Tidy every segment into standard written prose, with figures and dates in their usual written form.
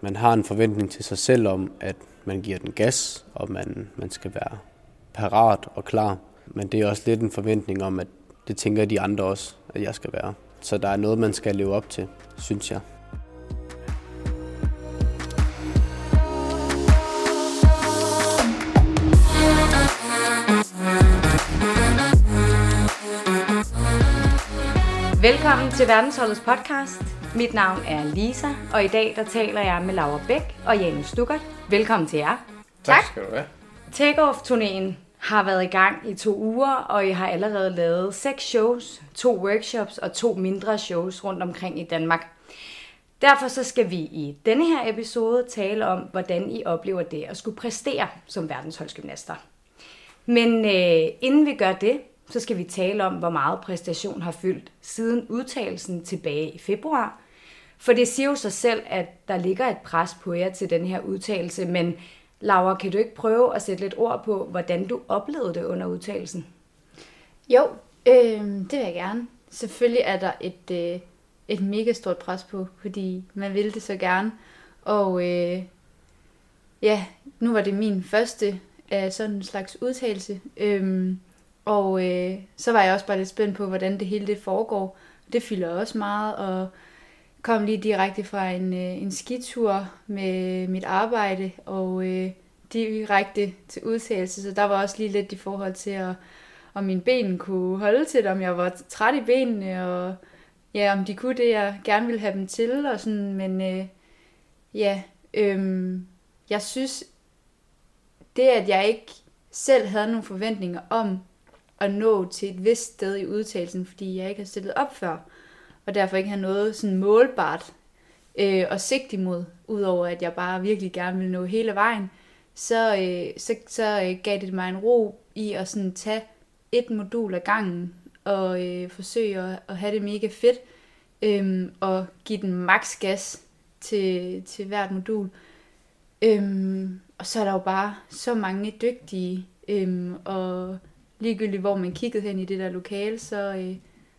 Man har en forventning til sig selv om, at man giver den gas, og man skal være parat og klar. Men det er også lidt en forventning om, at det tænker de andre også, at jeg skal være. Så der er noget, man skal leve op til, synes jeg. Velkommen til Verdensholdets podcast. Mit navn er Lisa, og i dag der taler jeg med Laura Bæk og Janus Stuckert. Velkommen til jer. Tak skal du have. Take-off-turnéen har været i gang i 2 uger, og I har allerede lavet 6 shows, 2 workshops og 2 mindre shows rundt omkring i Danmark. Derfor så skal vi i denne her episode tale om, hvordan I oplever det at skulle præstere som verdensholdsgymnaster. Men inden vi gør det, så skal vi tale om, hvor meget præstation har fyldt siden udtalelsen tilbage i februar. For det siger jo sig selv, at der ligger et pres på jer til den her udtalelse, men Laura, kan du ikke prøve at sætte lidt ord på, hvordan du oplevede det under udtalelsen? Jo, det vil jeg gerne. Selvfølgelig er der et mega stort pres på, fordi man ville det så gerne. Og nu var det min første af sådan en slags udtalelse. Og så var jeg også bare lidt spændt på, hvordan det hele det foregår. Det fylder også meget, og kom lige direkte fra en skitur med mit arbejde, og direkte til udtalelse. Så der var også lige lidt i forhold til, om mine ben kunne holde til det, om jeg var træt i benene, og ja, om de kunne det, jeg gerne ville have dem til, og sådan, men jeg synes, det at jeg ikke selv havde nogle forventninger om at nå til et vist sted i udtalelsen, fordi jeg ikke havde stillet op før, og derfor ikke havde noget sådan målbart og sigt imod, udover at jeg bare virkelig gerne ville nå hele vejen, så gav det mig en ro i at sådan tage et modul ad gangen, og forsøge at have det mega fedt, og give den maks gas til hvert modul. Og så er der jo bare så mange dygtige, og ligegyldigt hvor man kiggede hen i det der lokale,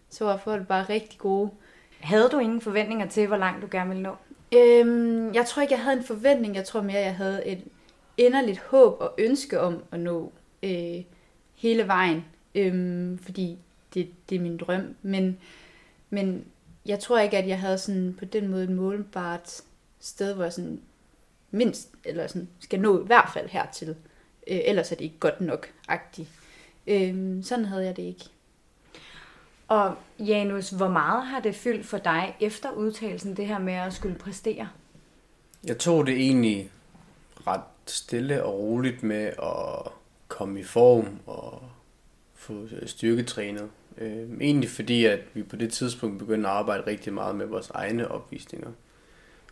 så var folk bare rigtig gode. Havde du ingen forventninger til, hvor langt du gerne ville nå? Jeg tror ikke, jeg havde en forventning. Jeg tror mere, jeg havde et inderligt håb og ønske om at nå hele vejen, fordi det er min drøm. Men jeg tror ikke, at jeg havde sådan på den måde et målbart sted, hvor jeg sådan mindst, eller sådan, skal nå i hvert fald hertil, ellers er det ikke godt nok-agtigt. Sådan havde jeg det ikke. Og Janus, hvor meget har det fyldt for dig efter udtalelsen, det her med at skulle præstere? Jeg tog det egentlig ret stille og roligt med at komme i form og få styrketrænet. Egentlig fordi, at vi på det tidspunkt begyndte at arbejde rigtig meget med vores egne opvisninger.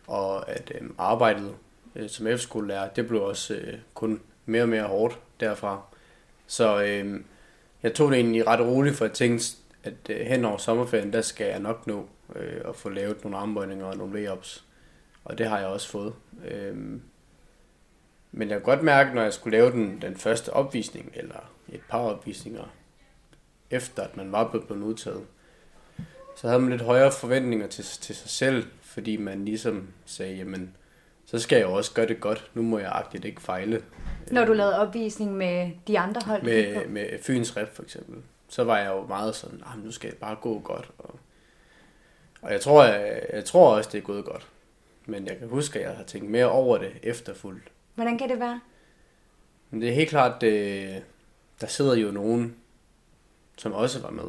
Og at arbejdet som efterskolelærer, det blev også kun mere og mere hårdt derfra. Så jeg tog det egentlig ret roligt, for jeg tænkte, at hen over sommerferien, der skal jeg nok nå at få lavet nogle armbøjninger og nogle V-ups. Og det har jeg også fået. Men jeg kunne godt mærke, når jeg skulle lave den første opvisning, eller et par opvisninger, efter at man var blevet udtaget, så havde man lidt højere forventninger til sig selv, fordi man ligesom sagde, jamen, så skal jeg også gøre det godt. Nu må jeg agtigt ikke fejle. Når du lavede opvisning med de andre hold? Med Fyns Ræft for eksempel. Så var jeg jo meget sådan, nu skal jeg bare gå godt. Og jeg tror også, det er gået godt. Men jeg kan huske, at jeg har tænkt mere over det efterfuldt. Hvordan kan det være? Men det er helt klart, der sidder jo nogen, som også var med.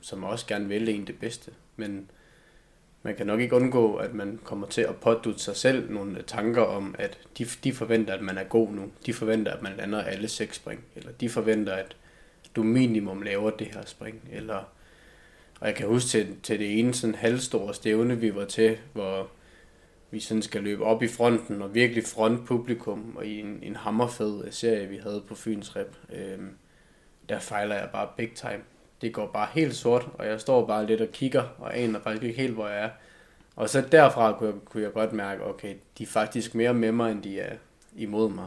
Som også gerne vil en det bedste. Men man kan nok ikke undgå, at man kommer til at pådutte sig selv nogle tanker om, at de forventer, at man er god nu. De forventer, at man lander alle 6 spring. Eller de forventer, at du minimum laver det her spring. Eller, og jeg kan huske til det ene sådan halvstore stævne, vi var til, hvor vi sådan skal løbe op i fronten og virkelig fronte publikum. Og i en hammerfed serie, vi havde på Fyns Rep, der fejler jeg bare big time. Det går bare helt sort, og jeg står bare lidt og kigger, og aner faktisk ikke helt, hvor jeg er. Og så derfra kunne jeg godt mærke, okay, de er faktisk mere med mig, end de er imod mig.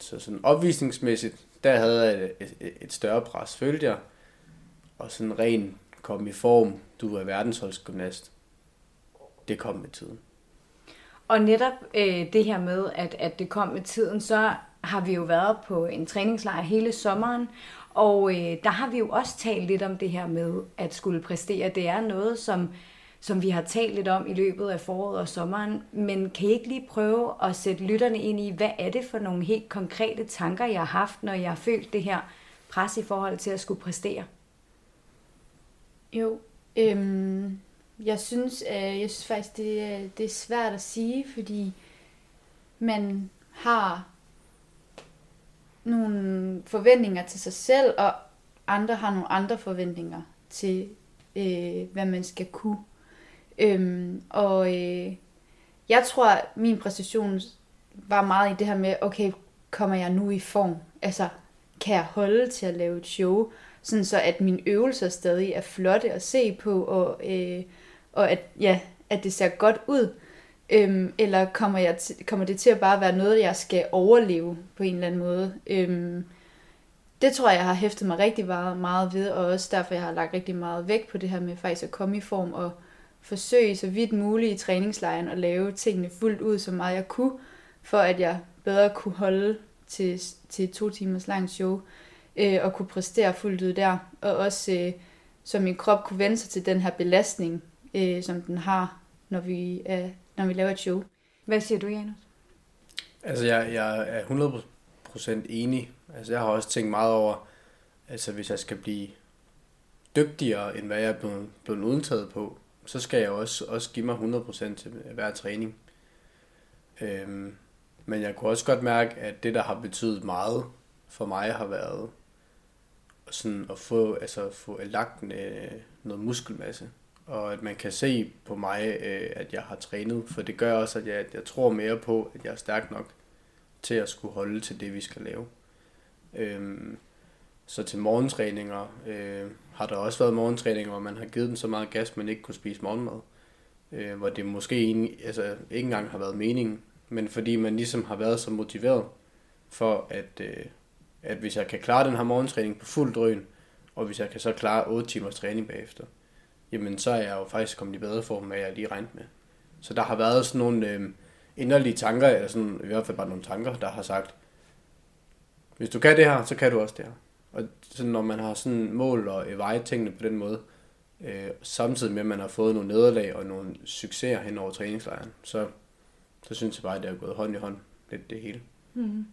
Så sådan opvisningsmæssigt, der havde jeg et større pres, følte jeg. Og sådan ren, kom i form, du er verdensholdsgymnast. Det kom med tiden. Og netop det her med, at det kom med tiden, så har vi jo været på en træningslejr hele sommeren. Og der har vi jo også talt lidt om det her med at skulle præstere. Det er noget, som vi har talt lidt om i løbet af foråret og sommeren. Men kan I ikke lige prøve at sætte lytterne ind i, hvad er det for nogle helt konkrete tanker, jeg har haft, når jeg har følt det her pres i forhold til at skulle præstere? Jo, jeg synes faktisk, det er svært at sige, fordi man har nogle forventninger til sig selv, og andre har nogle andre forventninger til, hvad man skal kunne. Jeg tror, min præstation var meget i det her med, okay, kommer jeg nu i form? Altså, kan jeg holde til at lave et show? Sådan så, at mine øvelser stadig er flotte at se på, og at det ser godt ud. Eller kommer det til at bare være noget, jeg skal overleve på en eller anden måde? Det tror jeg har hæftet mig rigtig meget ved, og også derfor jeg har lagt rigtig meget vægt på det her med faktisk at komme i form og forsøge så vidt muligt i træningslejren at lave tingene fuldt ud, så meget jeg kunne, for at jeg bedre kunne holde til et 2 timers langt show og kunne præstere fuldt ud der, og også så min krop kunne vende sig til den her belastning, som den har, når vi laver et show. Hvad siger du, Janus? Altså, jeg er 100% enig. Altså, jeg har også tænkt meget over, altså, hvis jeg skal blive dygtigere, end hvad jeg er blevet udtaget på, så skal jeg også give mig 100% til hver træning. Men jeg kunne også godt mærke, at det, der har betydet meget for mig, har været sådan at få lagt noget muskelmasse. Og at man kan se på mig, at jeg har trænet. For det gør også, at jeg tror mere på, at jeg er stærk nok til at skulle holde til det, vi skal lave. Så til morgentræninger har der også været morgentræninger, hvor man har givet dem så meget gas, man ikke kunne spise morgenmad. Hvor det måske ikke engang har været meningen. Men fordi man ligesom har været så motiveret for, at hvis jeg kan klare den her morgentræning på fuld drøn, og hvis jeg kan så klare 8 timers træning bagefter, jamen så er jeg jo faktisk kommet i bedre form, end jeg lige regnet med. Så der har været sådan nogle inderlige tanker, eller sådan, i hvert fald bare nogle tanker, der har sagt, hvis du kan det her, så kan du også det her. Og sådan, når man har sådan mål og veje tingene på den måde, samtidig med, at man har fået nogle nederlag og nogle succeser hen over træningslejren, så synes jeg bare, at det er gået hånd i hånd lidt det hele. Mm-hmm.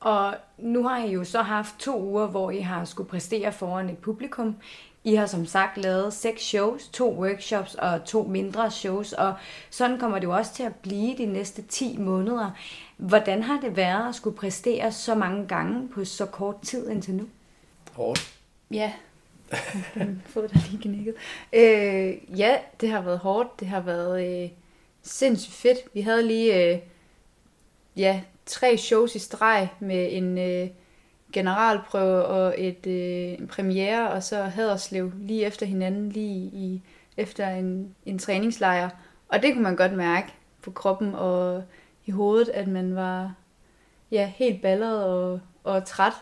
Og nu har I jo så haft 2 uger, hvor I har skulle præstere foran et publikum. I har som sagt lavet 6 shows, 2 workshops og 2 mindre shows, og sådan kommer det jo også til at blive de næste 10 måneder. Hvordan har det været at skulle præstere så mange gange på så kort tid indtil nu? Hårdt. Ja, den fod der lige knækket. Ja, det har været hårdt, det har været sindssygt fedt. Vi havde lige 3 shows i streg med en generalprøve og en premiere, og så Haderslev lige efter hinanden, efter en træningslejr. Og det kunne man godt mærke på kroppen og i hovedet, at man var helt balleret og træt.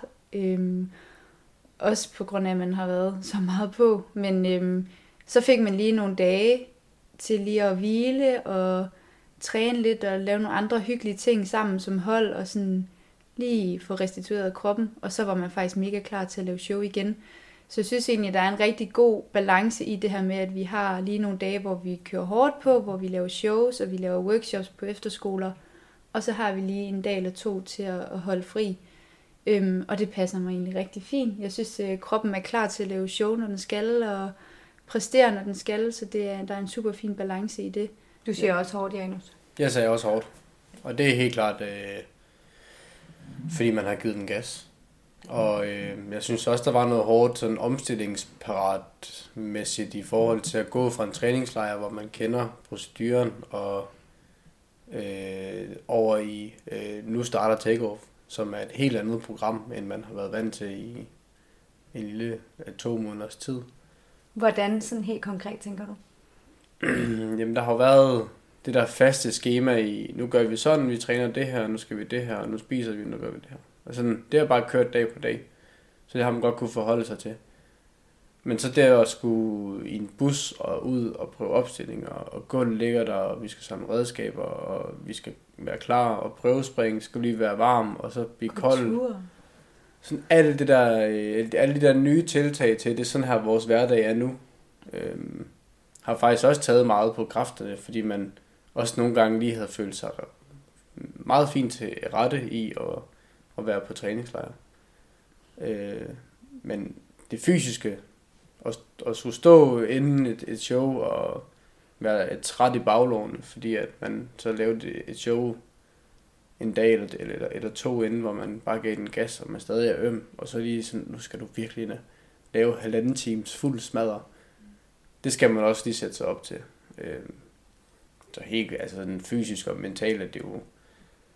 Også på grund af, at man har været så meget på. Men så fik man lige nogle dage til lige at hvile og træne lidt og lave nogle andre hyggelige ting sammen som hold og sådan lige få restitueret kroppen, og så var man faktisk mega klar til at lave show igen. Så jeg synes egentlig, at der er en rigtig god balance i det her med, at vi har lige nogle dage, hvor vi kører hårdt på, hvor vi laver shows, og vi laver workshops på efterskoler, og så har vi lige en dag eller 2 til at holde fri. Og det passer mig egentlig rigtig fint. Jeg synes, at kroppen er klar til at lave show, når den skal, og præstere, når den skal, så der er en super fin balance i det. Du siger også hårdt, Janus. Jeg sagde også hårdt, og det er helt klart, fordi man har givet den gas. Og jeg synes også, der var noget hårdt sådan omstillingsparatmæssigt i forhold til at gå fra en træningslejr, hvor man kender proceduren, og over i nu starter Take-off, som er et helt andet program, end man har været vant til i en lille 2 måneders tid. Hvordan sådan helt konkret, tænker du? Jamen, der har været det der faste schema i, nu gør vi sådan, vi træner det her, nu skal vi det her, nu spiser vi, nu gør vi det her. Og sådan, det har bare kørt dag på dag. Så det har man godt kunne forholde sig til. Men så der at skulle i en bus og ud og prøve opstillinger, og gulvet ligger der, og vi skal samle redskaber, og vi skal være klar og prøvespringe, skal lige være varm, og så blive kold. Sådan alt det der, alle de der nye tiltag til, det er sådan her vores hverdag er nu, har faktisk også taget meget på kræfterne, fordi man også nogle gange lige havde følt sig meget fint til rette i at være på træningslejr. Men det fysiske, at skulle stå inden et show og være træt i baglårene, fordi at man så lavede et show en dag eller to inden, hvor man bare gav den gas, og man stadig er øm, og så lige sådan, nu skal du virkelig lave halvanden times fuld smadder. Det skal man også lige sætte sig op til. Så helt, altså den fysiske og mentale, det er jo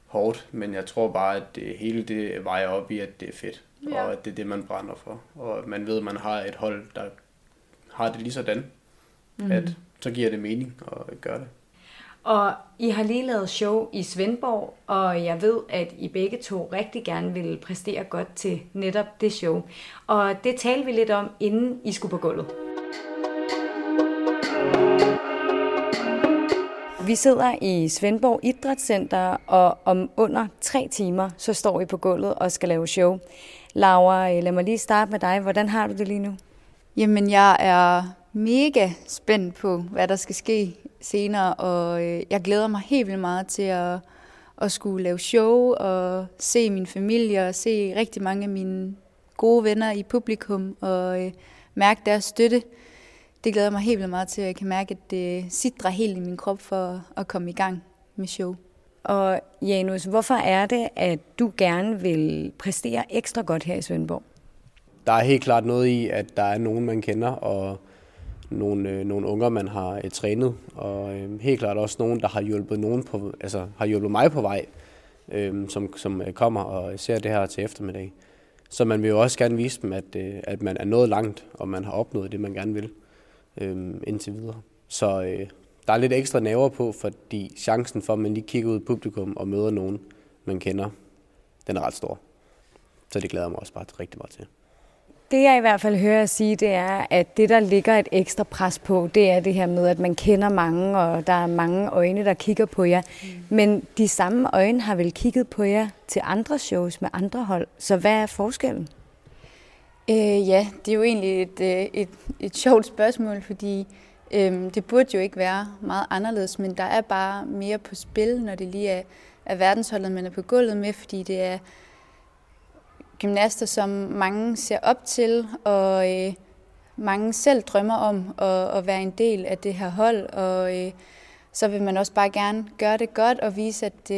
hårdt, men jeg tror bare, at det hele det vejer op i, at det er fedt, ja. Og at det er det, man brænder for. Og at man ved, at man har et hold, der har det lige sådan, at så giver det mening at gøre det. Og I har lige lavet show i Svendborg, og jeg ved, at I begge to rigtig gerne vil præstere godt til netop det show. Og det talte vi lidt om, inden I skulle på gulvet. Vi sidder i Svendborg Idrætscenter, og om under 3 timer, så står I på gulvet og skal lave show. Laura, lad mig lige starte med dig. Hvordan har du det lige nu? Jamen, jeg er mega spændt på, hvad der skal ske senere, og jeg glæder mig helt vildt meget til at skulle lave show og se min familie og se rigtig mange af mine gode venner i publikum og mærke deres støtte. Det glæder mig helt vildt meget til, at jeg kan mærke, at det sidder helt i min krop for at komme i gang med show. Og Janus, hvorfor er det, at du gerne vil præstere ekstra godt her i Svendborg? Der er helt klart noget i, at der er nogen, man kender, og nogle unger, man har trænet, og helt klart også nogen, der har hjulpet mig på vej, som kommer og ser det her til eftermiddag. Så man vil jo også gerne vise dem, at man er nået langt, og man har opnået det, man gerne vil indtil videre. Så der er lidt ekstra nerver på, fordi chancen for, at man lige kigger ud i publikum og møder nogen, man kender, den er ret stor. Så det glæder mig også bare rigtig meget til. Det jeg i hvert fald hører at sige, det er, at det der ligger et ekstra pres på, det er det her med, at man kender mange, og der er mange øjne, der kigger på jer. Men de samme øjne har vel kigget på jer til andre shows med andre hold, så hvad er forskellen? Ja, det er jo egentlig et sjovt spørgsmål, fordi det burde jo ikke være meget anderledes, men der er bare mere på spil, når det lige er verdensholdet, man er på gulvet med, fordi det er gymnaster, som mange ser op til, og mange selv drømmer om at være en del af det her hold, og så vil man også bare gerne gøre det godt og vise, at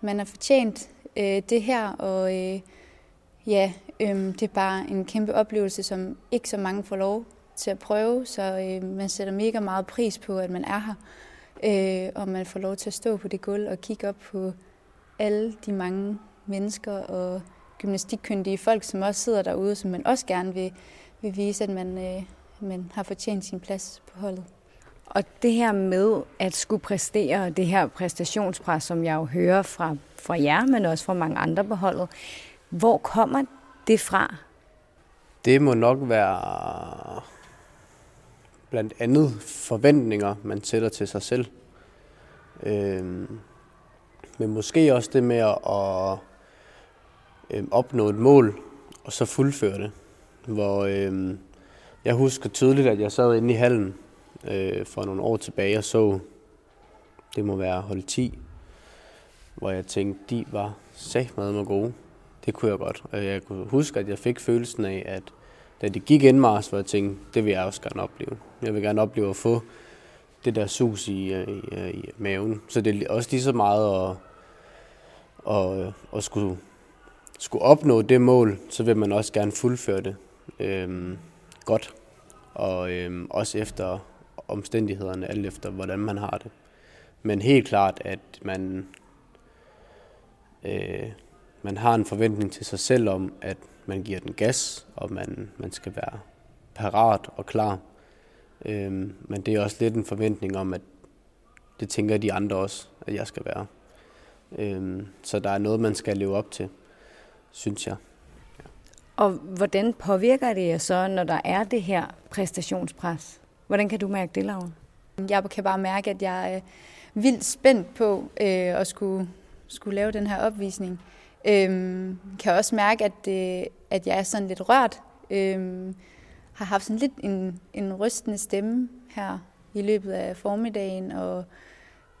man har fortjent det her, og det er bare en kæmpe oplevelse, som ikke så mange får lov til at prøve, så man sætter mega meget pris på, at man er her, og man får lov til at stå på det gulv og kigge op på alle de mange mennesker og gymnastikkyndige folk, som også sidder derude, som man også gerne vil vise, at man har fortjent sin plads på holdet. Og det her med at skulle præstere, og det her præstationspres, som jeg jo hører fra jer, men også fra mange andre på holdet, hvor kommer det fra? Det må nok være blandt andet forventninger, man sætter til sig selv. Men måske også det med at opnå et mål, og så fuldføre det. Hvor jeg husker tydeligt, at jeg sad inde i hallen for nogle år tilbage og så, det må være hold 10, hvor jeg tænkte, de var satme gode. Det kunne jeg godt. Og jeg kunne huske, at jeg fik følelsen af, at da det gik indmars, hvor jeg tænkte, det vil jeg også gerne opleve. Jeg vil gerne opleve at få det der sus i maven. Så det er også lige så meget at skulle opnå det mål, så vil man også gerne fuldføre det godt. Og også efter omstændighederne, alt efter hvordan man har det. Men helt klart, at man har en forventning til sig selv om, at man giver den gas, og man skal være parat og klar. Men det er også lidt en forventning om, at det tænker de andre også, at jeg skal være. Så der er noget, man skal leve op til, synes jeg. Ja. Og hvordan påvirker det jer så, når der er det her præstationspres? Hvordan kan du mærke det, Laura? Jeg kan bare mærke, at jeg er vildt spændt på at skulle lave den her opvisning. Kan også mærke, at jeg er sådan lidt rørt. Har haft sådan lidt en rystende stemme her i løbet af formiddagen. Og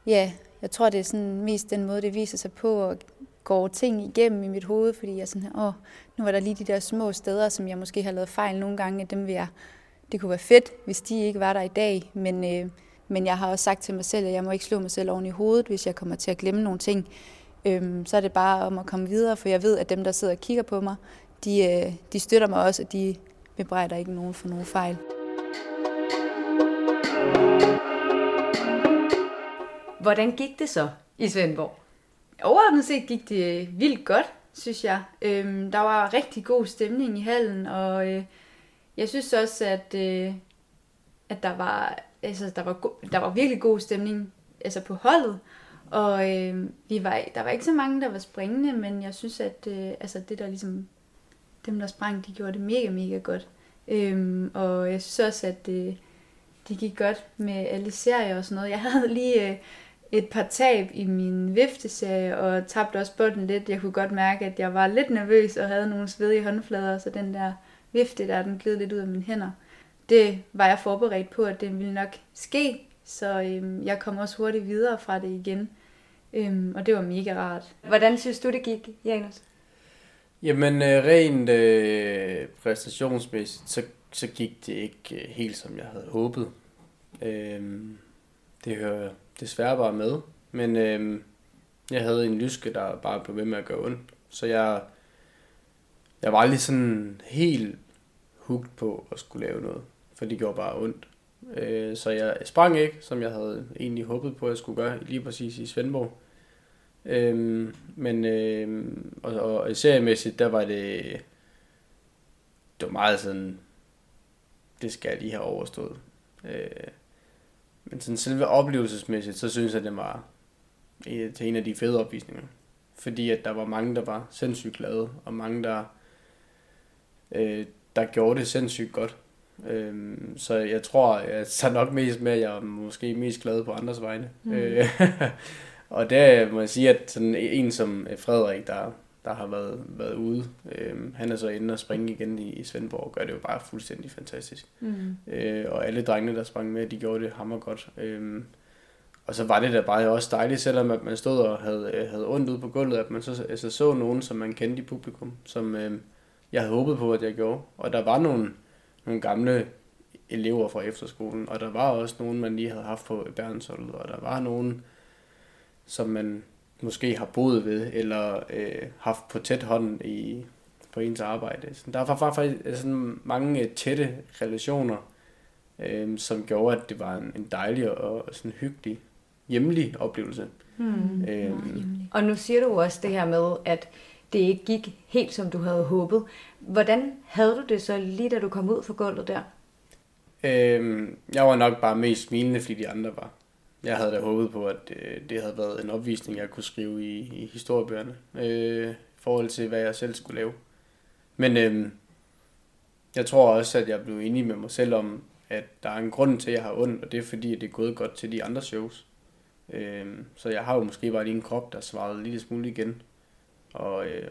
ja, jeg tror, det er sådan mest den måde, det viser sig på, og går ting igennem i mit hoved, fordi jeg sådan her, nu var der lige de der små steder, som jeg måske har lavet fejl nogle gange, at dem vil jeg, det kunne være fedt, hvis de ikke var der i dag, men jeg har også sagt til mig selv, at jeg må ikke slå mig selv oven i hovedet, hvis jeg kommer til at glemme nogle ting. Så er det bare om at komme videre, for jeg ved, at dem, der sidder og kigger på mig, de støtter mig også, og de bebrejder ikke nogen for nogen fejl. Hvordan gik det så i Svendborg? Overordnet set gik det vildt godt, synes jeg. Der var rigtig god stemning i hallen, og jeg synes også, at der var virkelig god stemning altså på holdet. Og der var ikke så mange, der var springende, men jeg synes, at dem, der sprang, de gjorde det mega, mega godt. Og jeg synes også, at det gik godt med alle serier og sådan noget. Jeg havde lige et par tab i min vifteserie, og tabte også bolden lidt. Jeg kunne godt mærke, at jeg var lidt nervøs og havde nogle svedige håndflader, så den der vifte der, den gled lidt ud af mine hænder. Det var jeg forberedt på, at det ville nok ske, så jeg kom også hurtigt videre fra det igen. Og det var mega rart. Hvordan synes du, det gik, Janus? Jamen, rent præstationsmæssigt, så gik det ikke helt, som jeg havde håbet. Det hører jeg desværre bare med, men jeg havde en lyske, der bare blev ved med at gøre ondt. Så jeg var aldrig sådan helt hooked på at skulle lave noget, for det gjorde bare ondt. Så jeg sprang ikke, som jeg havde egentlig håbet på, at jeg skulle gøre, lige præcis i Svendborg. Og seriemæssigt, der var det var meget sådan, det skal jeg lige have overstået. Men sådan selve oplevelsesmæssigt, så synes jeg, at det var til en af de fede opvisninger. Fordi at der var mange, der var sindssygt glade, og mange, der gjorde det sindssygt godt. Så jeg tror, jeg tager nok mest med, at jeg er måske mest glad på andres vegne. Og der må jeg sige, at sådan en som Frederik, der har været ude, han er så inde og springe igen i Svendborg, og gør det jo bare fuldstændig fantastisk. Og alle drengene, der sprang med, de gjorde det hammergodt. Og så var det da bare også dejligt, selvom at man stod og havde ondt ude på gulvet, at man så nogen, som man kendte i publikum, som jeg havde håbet på, at jeg gjorde. Og der var nogle gamle elever fra efterskolen, og der var også nogen, man lige havde haft på Verdensholdet, og der var nogen, som man måske har boet ved, eller haft på tæt hånd på ens arbejde. Så der var faktisk sådan mange tætte relationer, som gjorde, at det var en dejlig og sådan hyggelig, hjemlig oplevelse. Og nu siger du også det her med, at det ikke gik helt, som du havde håbet. Hvordan havde du det så, lige da du kom ud fra gulvet der? Jeg var nok bare mest smilende, fordi de andre var. Jeg havde da håbet på, at det havde været en opvisning, jeg kunne skrive i historiebøgerne, i forhold til, hvad jeg selv skulle lave. Men jeg tror også, at jeg blev enig med mig selv om, at der er en grund til, at jeg har ondt, og det er fordi, at det er gået godt til de andre shows. Så jeg har jo måske bare lige en krop, der svarede en lille smule igen,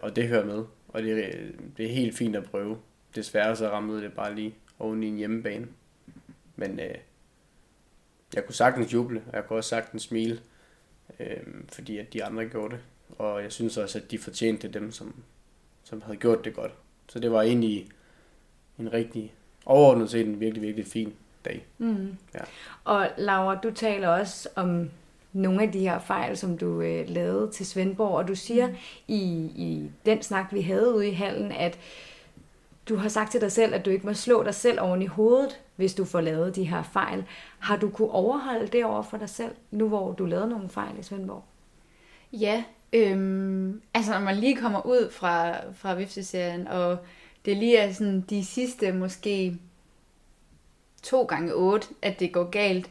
og det hører med. Og det er helt fint at prøve. Desværre så ramlede det bare lige oven i en hjemmebane. Men jeg kunne sagtens juble, og jeg kunne også sagtens smile, fordi at de andre gjorde det. Og jeg synes også, at de fortjente dem, som havde gjort det godt. Så det var egentlig en rigtig, overordnet set en virkelig, virkelig fin dag. Ja. Og Laura, du taler også om nogle af de her fejl, som du lavede til Svendborg, og du siger i den snak, vi havde ude i hallen, at du har sagt til dig selv, at du ikke må slå dig selv oven i hovedet, hvis du får lavet de her fejl. Har du kunne overholde det over for dig selv, nu hvor du lavede nogle fejl i Svendborg? Ja, altså når man lige kommer ud fra vifteserien, og det lige er sådan de sidste måske 2x8, at det går galt,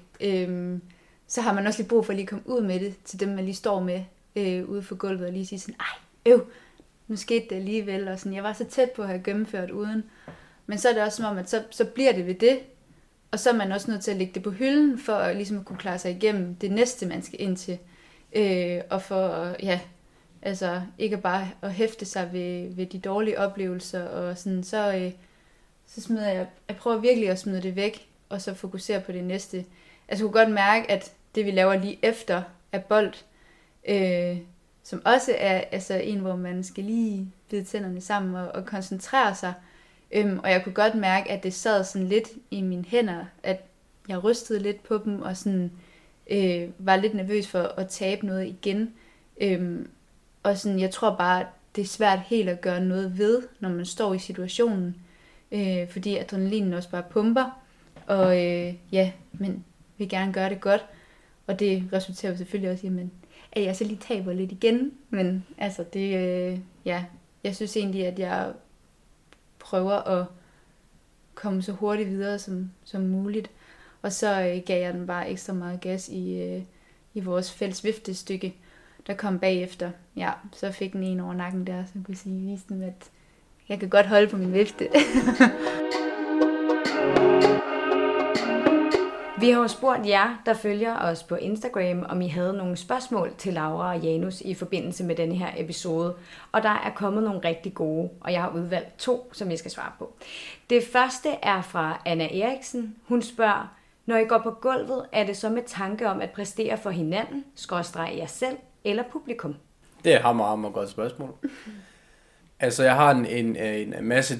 så har man også lige brug for at lige komme ud med det til dem, man lige står med ude for gulvet, og lige sige sådan, ej, nu skete det alligevel, og sådan, jeg var så tæt på at have gennemført uden. Men så er det også som om, at så bliver det ved det, og så er man også nødt til at lægge det på hylden, for at ligesom kunne klare sig igennem det næste, man skal ind til. Og for ja, altså ikke bare at hæfte sig ved de dårlige oplevelser, og sådan, så smider jeg prøver virkelig at smide det væk, og så fokusere på det næste. Altså, jeg kunne godt mærke, at det vi laver lige efter er bold, som også er altså en, hvor man skal lige bide tænderne sammen og koncentrere sig. Og jeg kunne godt mærke, at det sad sådan lidt i mine hænder, at jeg rystede lidt på dem, og sådan var lidt nervøs for at tabe noget igen. Og sådan, jeg tror bare, det er svært helt at gøre noget ved, når man står i situationen, fordi adrenalinen også bare pumper. Og ja, men vil gerne gøre det godt. Og det resulterer selvfølgelig også i, at jeg så lige taber lidt igen. Men altså, det, ja, jeg synes egentlig, at jeg prøver at komme så hurtigt videre som muligt. Og så gav jeg den bare ekstra meget gas i vores fælles viftestykke, der kom bagefter. Ja, så fik den en over nakken der, så kunne jeg vise dem, at jeg kan godt holde på min vifte. Vi har jo spurgt jer, der følger os på Instagram, om I havde nogle spørgsmål til Laura og Janus i forbindelse med denne her episode. Og der er kommet nogle rigtig gode, og jeg har udvalgt 2, som jeg skal svare på. Det første er fra Anna Eriksen. Hun spørger, når I går på gulvet, er det så med tanke om at præstere for hinanden, / jer selv eller publikum? Det er hammer godt spørgsmål. Altså, jeg har en masse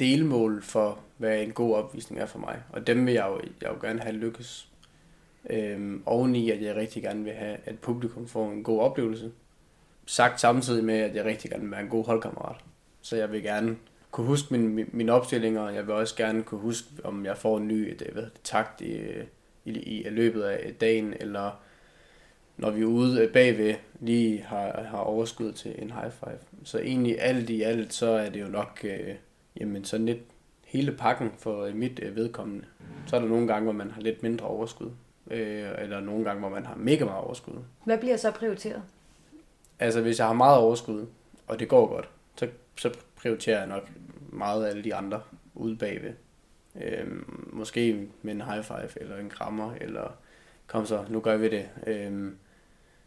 delmål for, hvad en god opvisning er for mig. Og dem vil jeg jo gerne have lykkes. Oveni, at jeg rigtig gerne vil have, at publikum får en god oplevelse. Sagt samtidig med, at jeg rigtig gerne vil være en god holdkammerat. Så jeg vil gerne kunne huske mine opstillinger, og jeg vil også gerne kunne huske, om jeg får en ny takt i løbet af dagen, eller når vi er ude bagved, lige har overskud til en high five. Så egentlig alt i alt, så er det jo nok jamen sådan lidt hele pakken for mit vedkommende. Så er der nogle gange, hvor man har lidt mindre overskud. Eller nogle gange, hvor man har mega meget overskud. Hvad bliver så prioriteret? Altså, hvis jeg har meget overskud, og det går godt, så prioriterer jeg nok meget af alle de andre ude bagved. Måske med en high five, eller en krammer, eller kom så, nu gør vi det.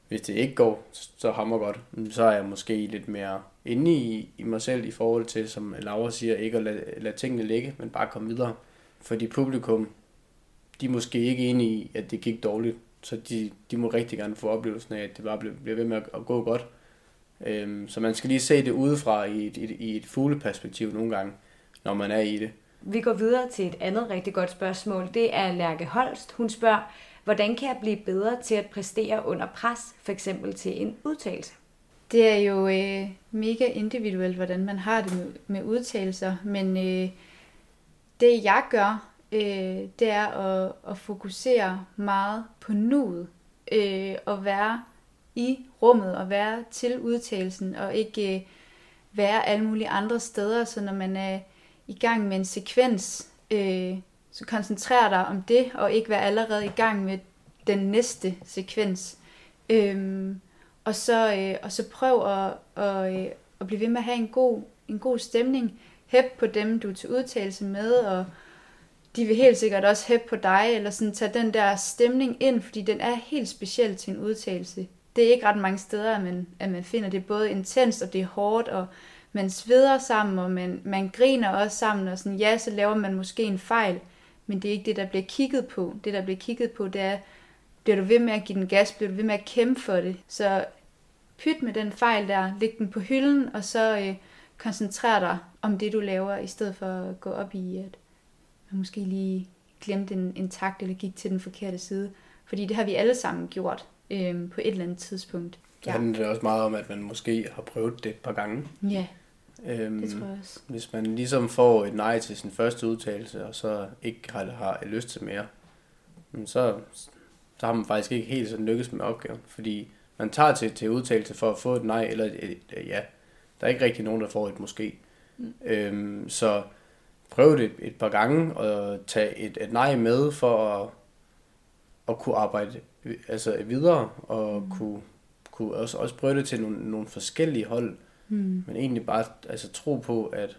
Hvis det ikke går, så hammer godt. Så er jeg måske lidt mere inde i mig selv i forhold til, som Laura siger, ikke at lade tingene ligge, men bare komme videre. Fordi publikum, de er måske ikke enige i, at det gik dårligt. Så de må rigtig gerne få oplevelsen af, at det bare bliver ved med at gå godt. Så man skal lige se det udefra i et fugleperspektiv nogle gange, når man er i det. Vi går videre til et andet rigtig godt spørgsmål. Det er Lærke Holst. Hun spørger, hvordan kan jeg blive bedre til at præstere under pres, f.eks. til en udtalelse? Det er jo mega individuelt, hvordan man har det med udtalelser, men det jeg gør, det er at fokusere meget på nuet, og være i rummet, og være til udtalelsen, og ikke være alle mulige andre steder, så når man er i gang med en sekvens, så koncentrer dig om det, og ikke være allerede i gang med den næste sekvens. Og så prøv at blive ved med at have en god stemning. Hæb på dem, du er til udtalelse med, og de vil helt sikkert også hæb på dig, eller sådan tage den der stemning ind, fordi den er helt speciel til en udtalelse. Det er ikke ret mange steder, at man finder det både intenst, og det er hårdt, og man sveder sammen, og man griner også sammen, og sådan, ja, så laver man måske en fejl, men det er ikke det, der bliver kigget på. Det, der bliver kigget på, det er, bliver du ved med at give den gas, bliver du ved med at kæmpe for det. Så pyt med den fejl der, læg den på hylden, og så koncentrer dig om det, du laver, i stedet for at gå op i, at man måske lige glemte en takt, eller gik til den forkerte side. Fordi det har vi alle sammen gjort på et eller andet tidspunkt. Så handler det også meget om, at man måske har prøvet det et par gange. Ja, det tror jeg også. Hvis man ligesom får et nej til sin første udtalelse, og så ikke har lyst til mere, så har man faktisk ikke helt sådan lykkes med opgaven. Fordi man tager til udtalelse for at få et nej eller et ja. Der er ikke rigtig nogen, der får et måske. Så prøv det et par gange og tag et nej med for at kunne arbejde videre og kunne også prøve det til nogle forskellige hold, Men egentlig bare altså, tro på, at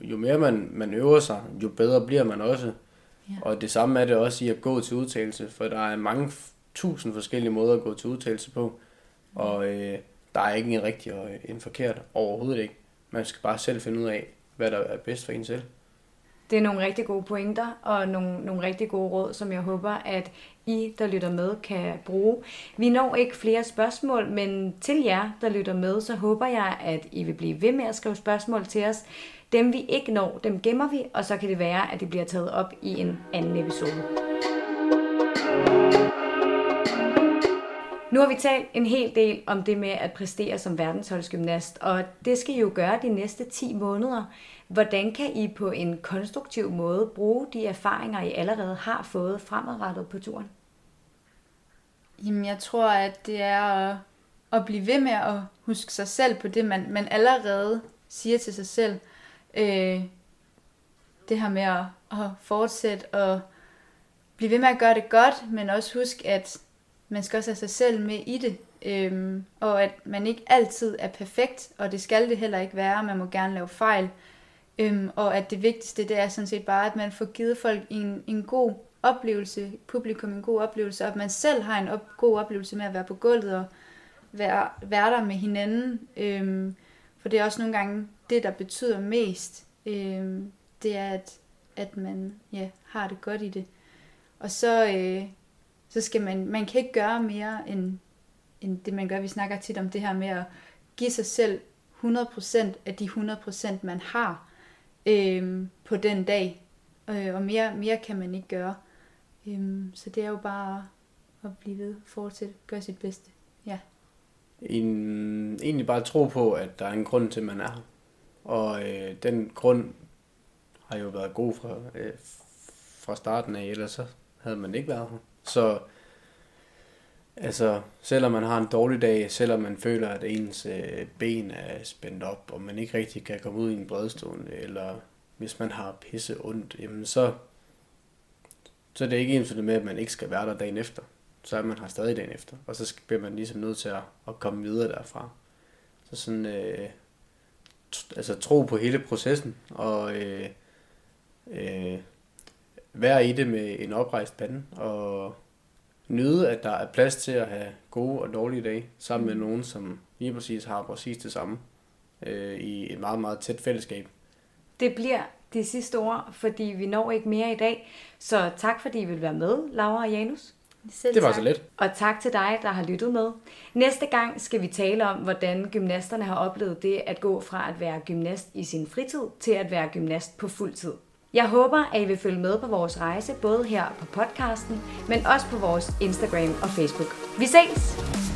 jo mere man øver sig, jo bedre bliver man også. Ja. Og det samme er det også i at gå til udtalelse, for der er mange tusind forskellige måder at gå til udtalelse på. Og der er ikke en rigtig og en forkert, overhovedet ikke. Man skal bare selv finde ud af, hvad der er bedst for en selv. Det er nogle rigtig gode pointer og nogle rigtig gode råd, som jeg håber, at I, der lytter med, kan bruge. Vi når ikke flere spørgsmål, men til jer, der lytter med, så håber jeg, at I vil blive ved med at skrive spørgsmål til os. Dem vi ikke når, dem gemmer vi, og så kan det være, at det bliver taget op i en anden episode. Nu har vi talt en hel del om det med at præstere som verdensholdsgymnast, og det skal I jo gøre de næste 10 måneder. Hvordan kan I på en konstruktiv måde bruge de erfaringer, I allerede har fået fremadrettet på turen? Jamen, jeg tror, at det er at blive ved med at huske sig selv på det, man allerede siger til sig selv. Det her med at fortsætte og blive ved med at gøre det godt, men også huske, at man skal også have sig selv med i det, og at man ikke altid er perfekt, og det skal det heller ikke være, man må gerne lave fejl, og at det vigtigste, det er sådan set bare, at man får givet folk en god oplevelse, publikum en god oplevelse, og at man selv har en god oplevelse med at være på gulvet, og være der med hinanden, for det er også nogle gange det, der betyder mest, det er, at man har det godt i det, og så skal man kan ikke gøre mere end det, man gør. Vi snakker tit om det her med at give sig selv 100% af de 100%, man har på den dag. Og mere kan man ikke gøre. Så det er jo bare at blive ved, fortsætte, gøre sit bedste. Ja. Egentlig bare tro på, at der er en grund til, man er her. Og den grund har jo været god fra starten af, ellers så havde man ikke været her. Så altså, selvom man har en dårlig dag, selvom man føler, at ens ben er spændt op, og man ikke rigtig kan komme ud i en bredstående, eller hvis man har pisse ondt, jamen så er det ikke ens med, at man ikke skal være der dagen efter. Så er man her stadig dagen efter, og så bliver man ligesom nødt til at komme videre derfra. Så sådan, tro på hele processen, og vær i det med en oprejst pande, og nyde, at der er plads til at have gode og dårlige dage, sammen med nogen, som lige præcis har præcis det samme, i et meget, meget tæt fællesskab. Det bliver de sidste ord, fordi vi når ikke mere i dag, så tak fordi I vil være med, Laura og Janus. Det var så let. Og tak til dig, der har lyttet med. Næste gang skal vi tale om, hvordan gymnasterne har oplevet det at gå fra at være gymnast i sin fritid, til at være gymnast på fuld tid. Jeg håber, at I vil følge med på vores rejse, både her på podcasten, men også på vores Instagram og Facebook. Vi ses!